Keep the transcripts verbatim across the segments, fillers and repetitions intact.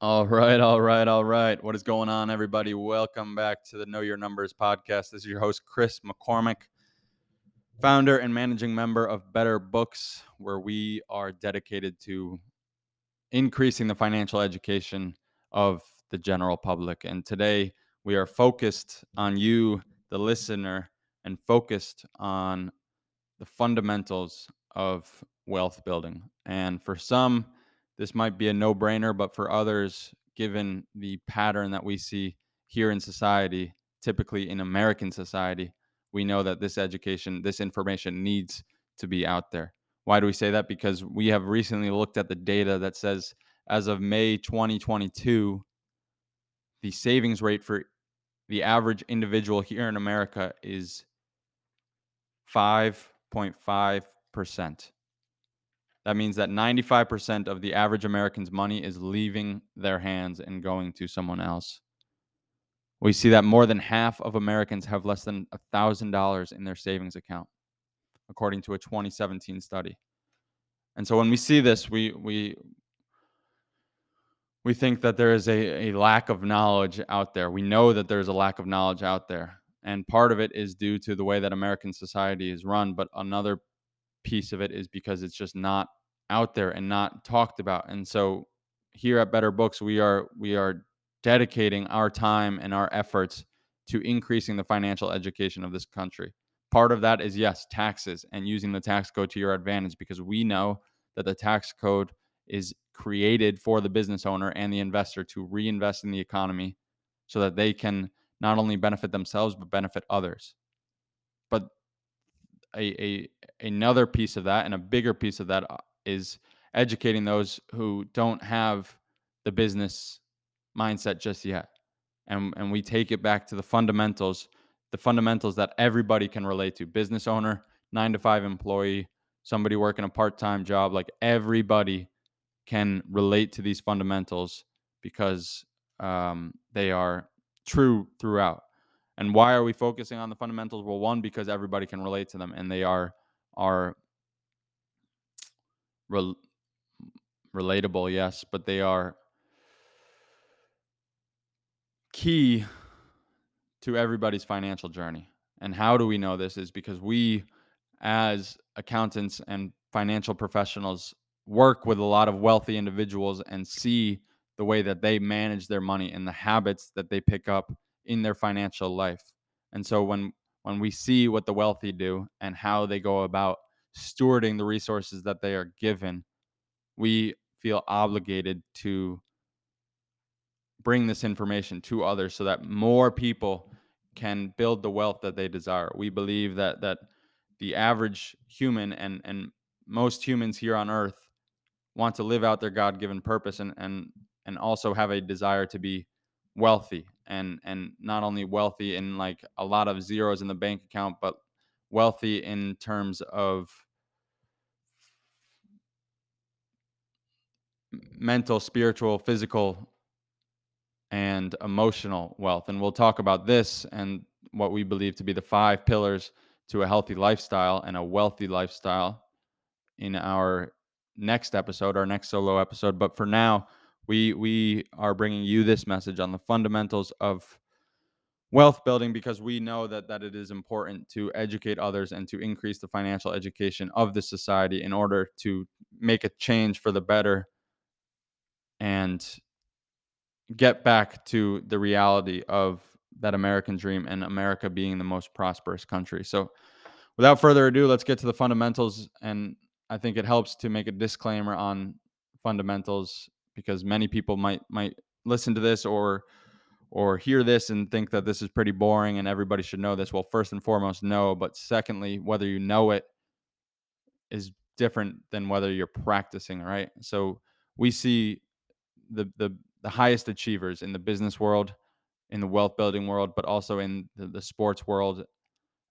All right, all right, all right. What is going on, everybody? Welcome back to the Know Your Numbers podcast. This is your host, Chris McCormick, founder and managing member of Better Books, where we are dedicated to increasing the financial education of the general public. And today we are focused on you, the listener, and focused on the fundamentals of wealth building. And for some, this might be a no-brainer, but for others, given the pattern that we see here in society, typically in American society, we know that this education, this information needs to be out there. Why do we say that? Because we have recently looked at the data that says as of May twenty twenty-two, the savings rate for the average individual here in America is five point five percent. That means that ninety-five percent of the average American's money is leaving their hands and going to someone else. We see that more than half of Americans have less than one thousand dollars in their savings account, according to a twenty seventeen study. And so when we see this, we we we think that there is a, a lack of knowledge out there. We know that there is a lack of knowledge out there. And part of it is due to the way that American society is run, but another piece of it is because it's just not out there and not talked about. And so here at Better Books, we are we are dedicating our time and our efforts to increasing the financial education of this country. Part of that is, yes, taxes and using the tax code to your advantage, because we know that the tax code is created for the business owner and the investor to reinvest in the economy so that they can not only benefit themselves, but benefit others. But A, a another piece of that and a bigger piece of that is educating those who don't have the business mindset just yet. And and we take it back to the fundamentals, the fundamentals that everybody can relate to. Business owner, nine to five employee, somebody working a part-time job, like everybody can relate to these fundamentals because um, they are true throughout. And why are we focusing on the fundamentals? Well, one, because everybody can relate to them, and they are are rel- relatable, yes, but they are key to everybody's financial journey. And how do we know this? Is because we, as accountants and financial professionals, work with a lot of wealthy individuals and see the way that they manage their money and the habits that they pick up in their financial life. And so when when we see what the wealthy do and how they go about stewarding the resources that they are given, we feel obligated to bring this information to others so that more people can build the wealth that they desire. We believe that that the average human and and most humans here on earth want to live out their God-given purpose and and and also have a desire to be wealthy. And and not only wealthy in like a lot of zeros in the bank account, but wealthy in terms of mental, spiritual, physical, and emotional wealth. And we'll talk about this and what we believe to be the five pillars to a healthy lifestyle and a wealthy lifestyle in our next episode, our next solo episode. But for now, We we are bringing you this message on the fundamentals of wealth building, because we know that that it is important to educate others and to increase the financial education of the society in order to make a change for the better and get back to the reality of that American dream and America being the most prosperous country. So without further ado, let's get to the fundamentals. And I think it helps to make a disclaimer on fundamentals, because many people might might listen to this or or hear this and think that this is pretty boring and everybody should know this. Well, first and foremost, no. But secondly, whether you know it is different than whether you're practicing, right? So we see the the, the highest achievers in the business world, in the wealth building world, but also in the, the sports world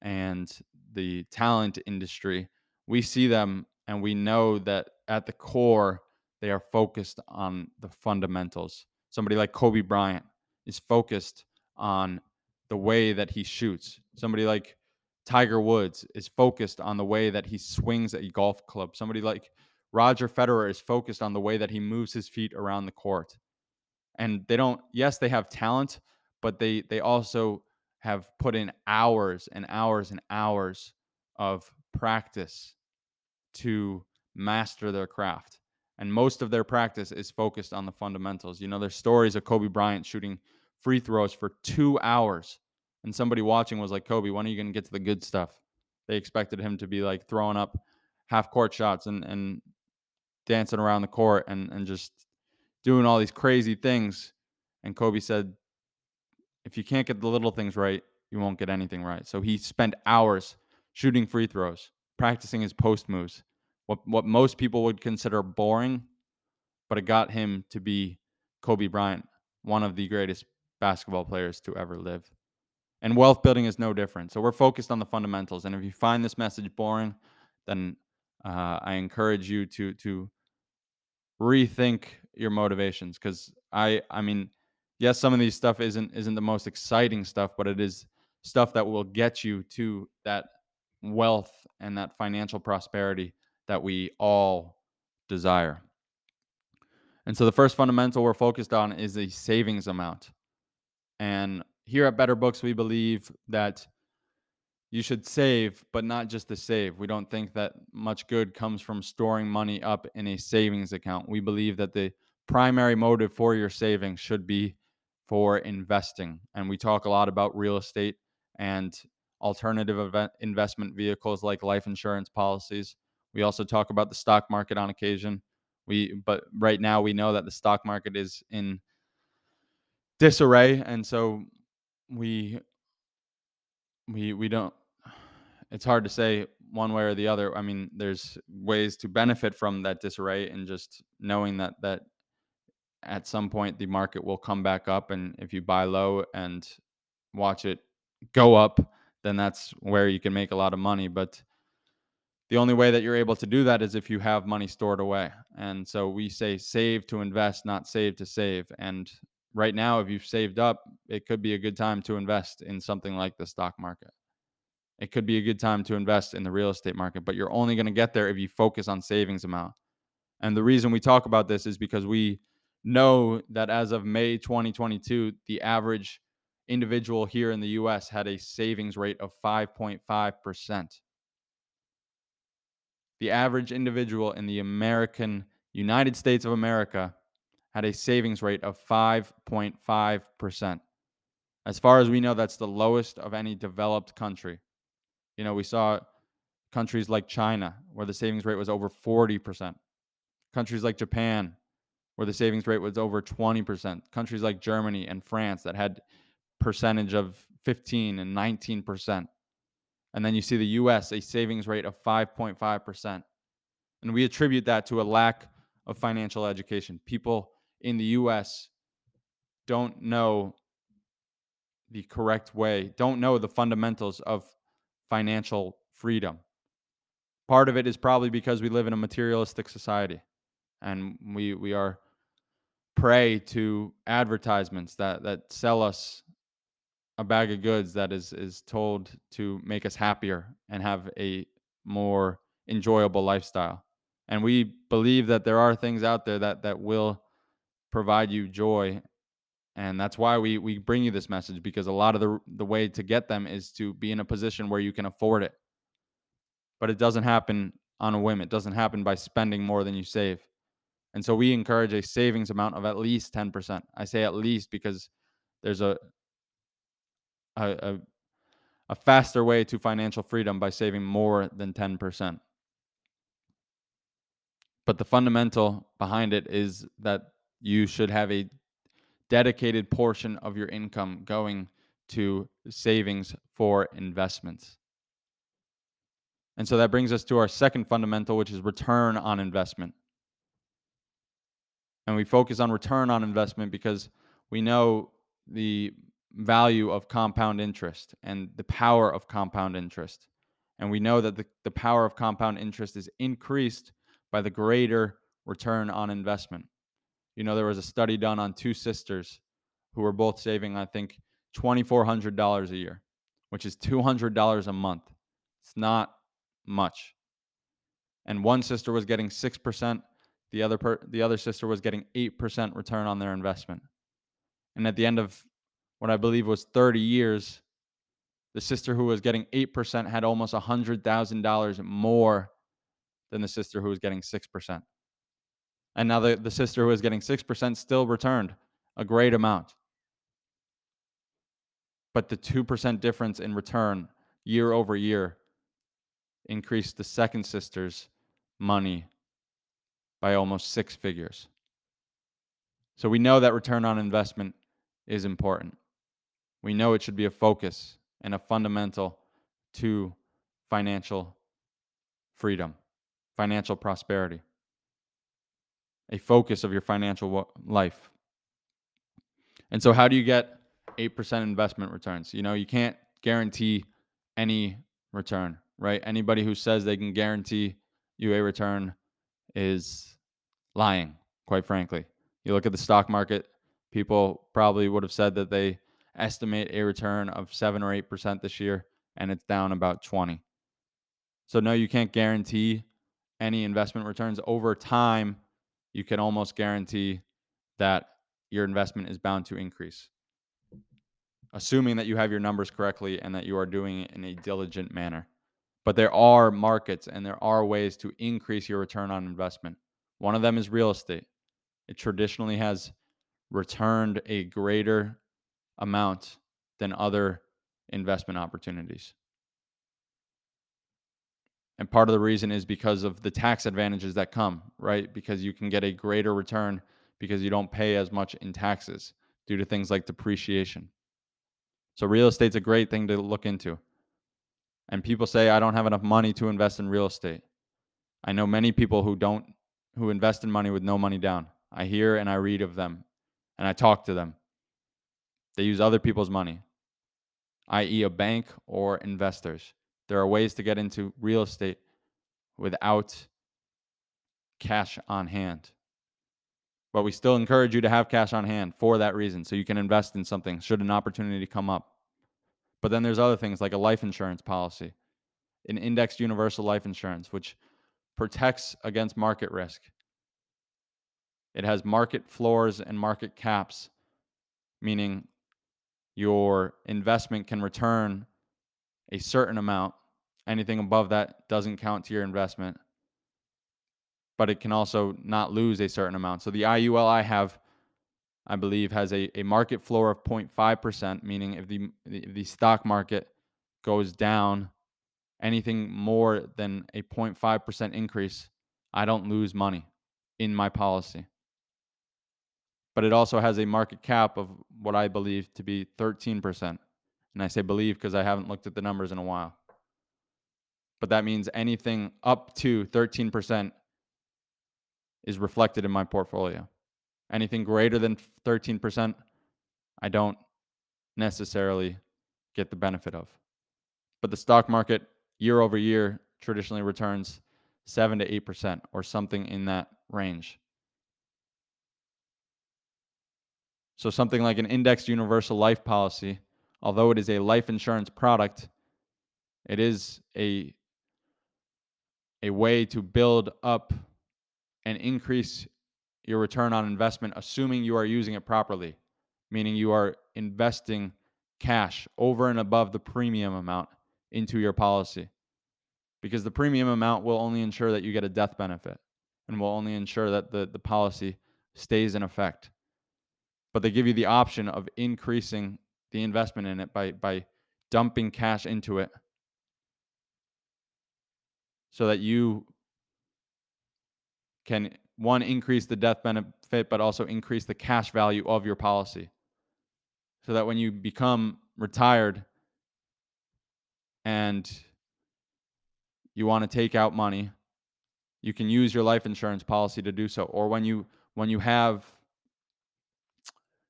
and the talent industry. We see them and we know that at the core, they are focused on the fundamentals. Somebody like Kobe Bryant is focused on the way that he shoots. Somebody like Tiger Woods is focused on the way that he swings a golf club. Somebody like Roger Federer is focused on the way that he moves his feet around the court. And they don't, yes, they have talent, but they they also have put in hours and hours and hours of practice to master their craft. And most of their practice is focused on the fundamentals. You know, there's stories of Kobe Bryant shooting free throws for two hours. And somebody watching was like, Kobe, when are you going to get to the good stuff? They expected him to be like throwing up half court shots and, and dancing around the court and, and just doing all these crazy things. And Kobe said, if you can't get the little things right, you won't get anything right. So he spent hours shooting free throws, practicing his post moves, what what most people would consider boring, but it got him to be Kobe Bryant, one of the greatest basketball players to ever live. And wealth building is no different. So we're focused on the fundamentals. And if you find this message boring, then uh, I encourage you to to rethink your motivations, because I I mean, yes, some of these stuff isn't isn't the most exciting stuff, but it is stuff that will get you to that wealth and that financial prosperity that we all desire. And so the first fundamental we're focused on is a savings amount. And here at Better Books, we believe that you should save, but not just to save. We don't think that much good comes from storing money up in a savings account. We believe that the primary motive for your savings should be for investing. And we talk a lot about real estate and alternative investment vehicles like life insurance policies. We also talk about the stock market on occasion. We, but right now we know that the stock market is in disarray. And so we, we, we don't, it's hard to say one way or the other. I mean, there's ways to benefit from that disarray and just knowing that, that at some point the market will come back up. And if you buy low and watch it go up, then that's where you can make a lot of money. But the only way that you're able to do that is if you have money stored away. And so we say save to invest, not save to save. And right now, if you've saved up, it could be a good time to invest in something like the stock market. It could be a good time to invest in the real estate market, but you're only going to get there if you focus on savings amount. And the reason we talk about this is because we know that as of May twenty twenty-two, the average individual here in the U S had a savings rate of five point five percent. The average individual in the American, United States of America had a savings rate of five point five percent. As far as we know, that's the lowest of any developed country. You know, we saw countries like China, where the savings rate was over forty percent. Countries like Japan, where the savings rate was over twenty percent. Countries like Germany and France that had percentage of fifteen and nineteen percent. And then you see the U S, a savings rate of five point five percent. And we attribute that to a lack of financial education. People in the U S don't know the correct way, don't know the fundamentals of financial freedom. Part of it is probably because we live in a materialistic society, and we we are prey to advertisements that, that sell us a bag of goods that is is told to make us happier and have a more enjoyable lifestyle. And we believe that there are things out there that that will provide you joy, and that's why we we bring you this message, because a lot of the the way to get them is to be in a position where you can afford it. But it doesn't happen on a whim. It doesn't happen by spending more than you save. And so we encourage a savings amount of at least ten percent. I say at least because there's a A, a faster way to financial freedom by saving more than ten percent. But the fundamental behind it is that you should have a dedicated portion of your income going to savings for investments. And so that brings us to our second fundamental, which is return on investment. And we focus on return on investment because we know the value of compound interest and the power of compound interest. And we know that the, the power of compound interest is increased by the greater return on investment. You know, there was a study done on two sisters who were both saving, I think, two thousand four hundred dollars a year, which is two hundred dollars a month. It's not much. And one sister was getting six percent. The other, per, the other sister was getting eight percent return on their investment. And at the end of what I believe was thirty years, the sister who was getting eight percent had almost one hundred thousand dollars more than the sister who was getting six percent. And now the, the sister who was getting six percent still returned a great amount. But the two percent difference in return year over year increased the second sister's money by almost six figures. So we know that return on investment is important. We know it should be a focus and a fundamental to financial freedom, financial prosperity, a focus of your financial life. And so how do you get eight percent investment returns? You know, you can't guarantee any return, right? Anybody who says they can guarantee you a return is lying, quite frankly. You look at the stock market, people probably would have said that they estimate a return of seven or eight percent this year, and it's down about twenty. So no, you can't guarantee any investment returns. Over time, you can almost guarantee that your investment is bound to increase, assuming that you have your numbers correctly and that you are doing it in a diligent manner. But there are markets and there are ways to increase your return on investment. One of them is real estate. It traditionally has returned a greater amount than other investment opportunities. And part of the reason is because of the tax advantages that come, right? Because you can get a greater return because you don't pay as much in taxes due to things like depreciation. So real estate's a great thing to look into. And people say, I don't have enough money to invest in real estate. I know many people who don't, who invest in money with no money down. I hear and I read of them and I talk to them. They use other people's money, that is a bank or investors. There are ways to get into real estate without cash on hand. But we still encourage you to have cash on hand for that reason, so you can invest in something should an opportunity come up. But then there's other things like a life insurance policy, an indexed universal life insurance, which protects against market risk. It has market floors and market caps, meaning your investment can return a certain amount. Anything above that doesn't count to your investment, but it can also not lose a certain amount. So the I U L I have, I believe, has a, a market floor of zero point five percent, meaning if the, if the stock market goes down, anything more than a zero point five percent increase, I don't lose money in my policy. But it also has a market cap of what I believe to be thirteen percent. And I say believe because I haven't looked at the numbers in a while. But that means anything up to thirteen percent is reflected in my portfolio. Anything greater than thirteen percent, I don't necessarily get the benefit of. But the stock market year over year traditionally returns seven to eight percent or something in that range. So something like an indexed universal life policy, although it is a life insurance product, it is a, a way to build up and increase your return on investment, assuming you are using it properly, meaning you are investing cash over and above the premium amount into your policy, because the premium amount will only ensure that you get a death benefit and will only ensure that the, the policy stays in effect. But they give you the option of increasing the investment in it by, by dumping cash into it so that you can, one, increase the death benefit, but also increase the cash value of your policy so that when you become retired and you want to take out money, you can use your life insurance policy to do so. Or when you, when you have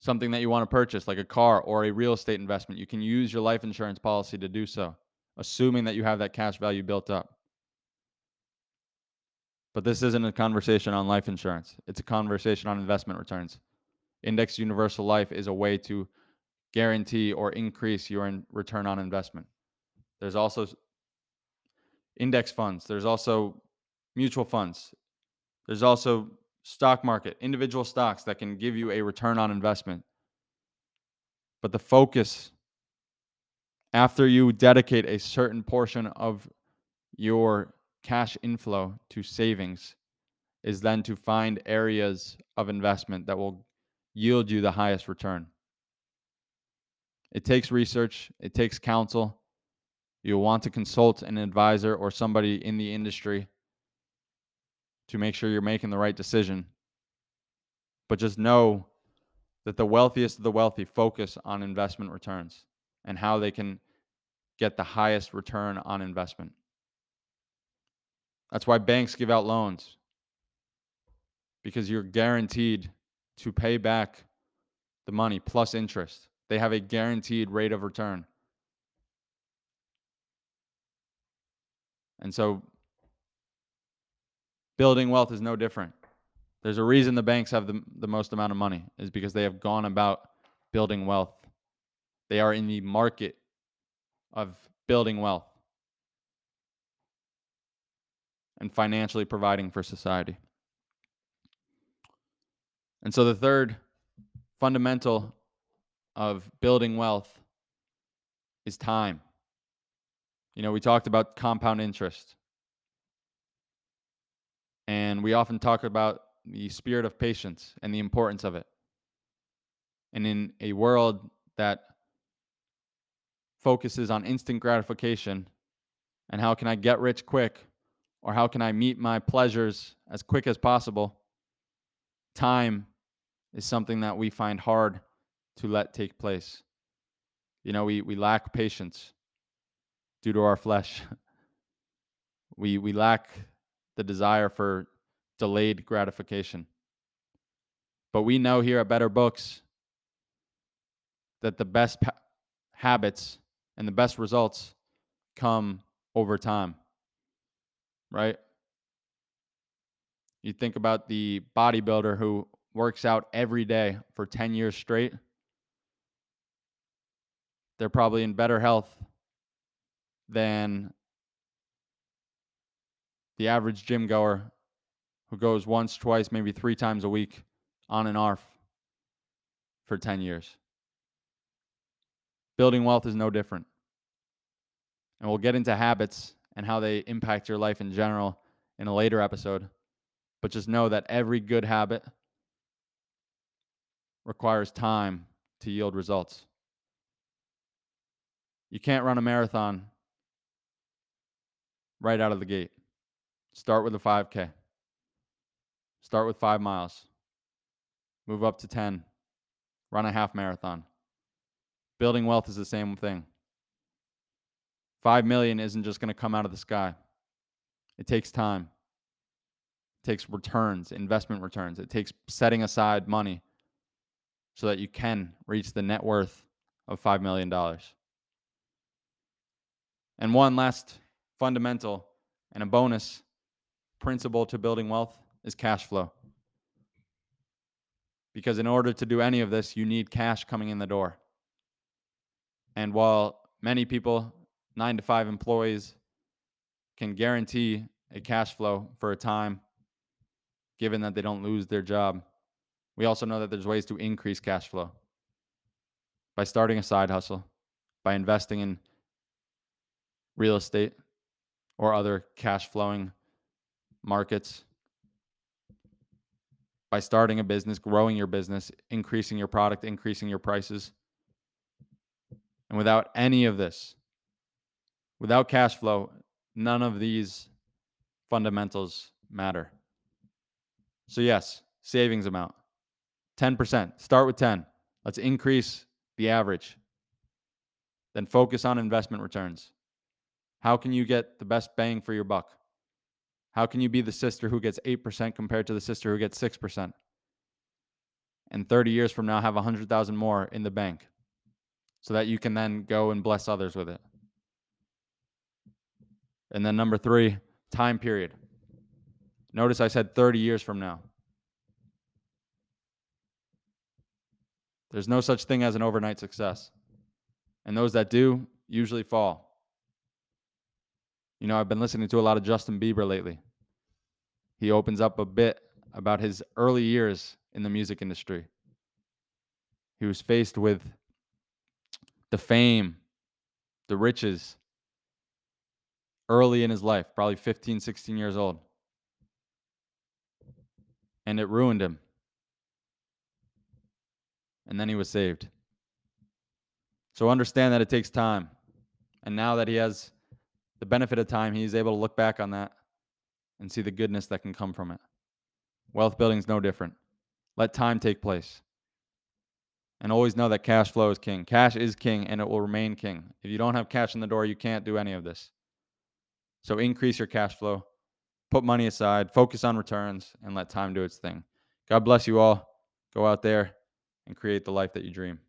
something that you want to purchase, like a car or a real estate investment, you can use your life insurance policy to do so, assuming that you have that cash value built up. But this isn't a conversation on life insurance. It's a conversation on investment returns. Indexed universal life is a way to guarantee or increase your in return on investment. There's also index funds. There's also mutual funds. There's also stock market, individual stocks that can give you a return on investment. But the focus, after you dedicate a certain portion of your cash inflow to savings, is then to find areas of investment that will yield you the highest return. It takes research. It takes counsel. You'll want to consult an advisor or somebody in the industry to make sure you're making the right decision. But just know that the wealthiest of the wealthy focus on investment returns and how they can get the highest return on investment. That's why banks give out loans, because you're guaranteed to pay back the money plus interest. They have a guaranteed rate of return. And so building wealth is no different. There's a reason the banks have the, the most amount of money, is because they have gone about building wealth. They are in the market of building wealth and financially providing for society. And so the third fundamental of building wealth is time. You know, we talked about compound interest. And we often talk about the spirit of patience and the importance of it. And in a world that focuses on instant gratification and how can I get rich quick, or how can I meet my pleasures as quick as possible, time is something that we find hard to let take place. You know, we, we lack patience due to our flesh. We, we lack the desire for delayed gratification. But we know here at Better Books that the best pa- habits and the best results come over time, right? You think about the bodybuilder who works out every day for ten years straight. They're probably in better health than the average gym goer who goes once, twice, maybe three times a week on and off for ten years. Building wealth is no different. And we'll get into habits and how they impact your life in general in a later episode. But just know that every good habit requires time to yield results. You can't run a marathon right out of the gate. Start with a five K. Start with five miles. Move up to ten. Run a half marathon. Building wealth is the same thing. Five million isn't just going to come out of the sky. It takes time. It takes returns, investment returns. It takes setting aside money so that you can reach the net worth of five million dollars. And one last fundamental and a bonus principle to building wealth is cash flow. Because in order to do any of this, you need cash coming in the door. And while many people, nine to five employees, can guarantee a cash flow for a time, given that they don't lose their job, we also know that there's ways to increase cash flow by starting a side hustle, by investing in real estate or other cash flowing markets, by starting a business, growing your business, increasing your product, increasing your prices. And without any of this, without cash flow, none of these fundamentals matter. So yes, savings amount, ten percent, start with ten. Let's increase the average. Then focus on investment returns. How can you get the best bang for your buck? How can you be the sister who gets eight percent compared to the sister who gets six percent? And thirty years from now, have one hundred thousand more in the bank so that you can then go and bless others with it. And then number three, time period. Notice I said thirty years from now. There's no such thing as an overnight success. And those that do usually fall. You know, I've been listening to a lot of Justin Bieber lately. He opens up a bit about his early years in the music industry. He was faced with the fame, the riches early in his life, probably fifteen, sixteen years old. And it ruined him. And then he was saved. So understand that it takes time. And now that he has the benefit of time, he's able to look back on that and see the goodness that can come from it. Wealth building is no different. Let time take place. And always know that cash flow is king. Cash is king, and it will remain king. If you don't have cash in the door, you can't do any of this. So increase your cash flow. Put money aside. Focus on returns and let time do its thing. God bless you all. Go out there and create the life that you dream.